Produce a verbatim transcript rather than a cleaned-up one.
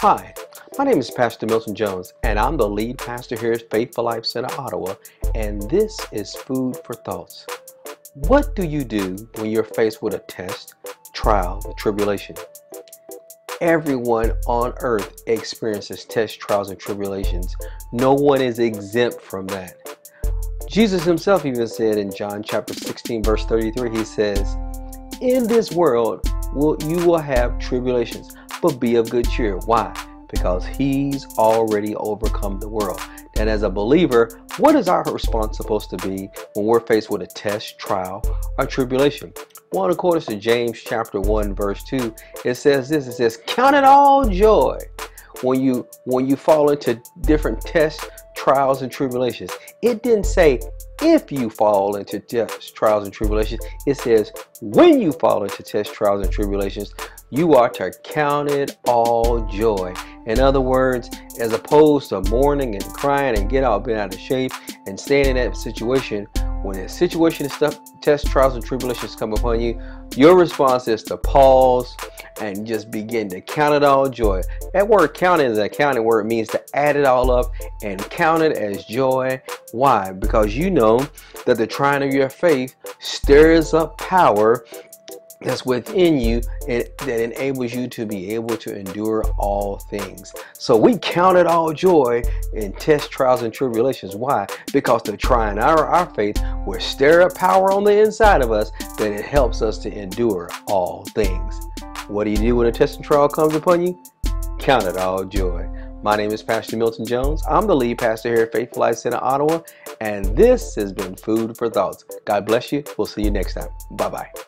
Hi, my name is Pastor Milton Jones, and I'm the lead pastor here at Faithful Life Center, Ottawa, and this is Food for Thoughts. What do you do when you're faced with a test, trial, or tribulation? Everyone on earth experiences tests, trials, and tribulations. No one is exempt from that. Jesus himself even said in John chapter sixteen, verse thirty-three, he says, "In this world will, you will have tribulations, but be of good cheer." Why? Because he's already overcome the world. And as a believer, what is our response supposed to be when we're faced with a test, trial, or tribulation? Well, according to James chapter one, verse two, it says this, it says, "Count it all joy when you when you fall into different tests, trials, and tribulations." It didn't say if you fall into tests, trials, and tribulations. It says when you fall into tests, trials, and tribulations, you are to count it all joy. In other words, as opposed to mourning and crying and get all bent out of shape and staying in that situation, when a situation and stuff, tests, trials, and tribulations come upon you, your response is to pause and just begin to count it all joy. That word count is an accounting word. It means to add it all up and count it as joy. Why? Because you know that the trying of your faith stirs up power that's within you, and that enables you to be able to endure all things. So we count it all joy in tests, trials, and tribulations. Why? Because the trying our, our faith will stir up power on the inside of us that it helps us to endure all things. What do you do when a test and trial comes upon you? Count it all joy. My name is Pastor Milton Jones. I'm the lead pastor here at Faithful Life Center, Ottawa, and this has been Food for Thoughts. God bless you. We'll see you next time. Bye-bye.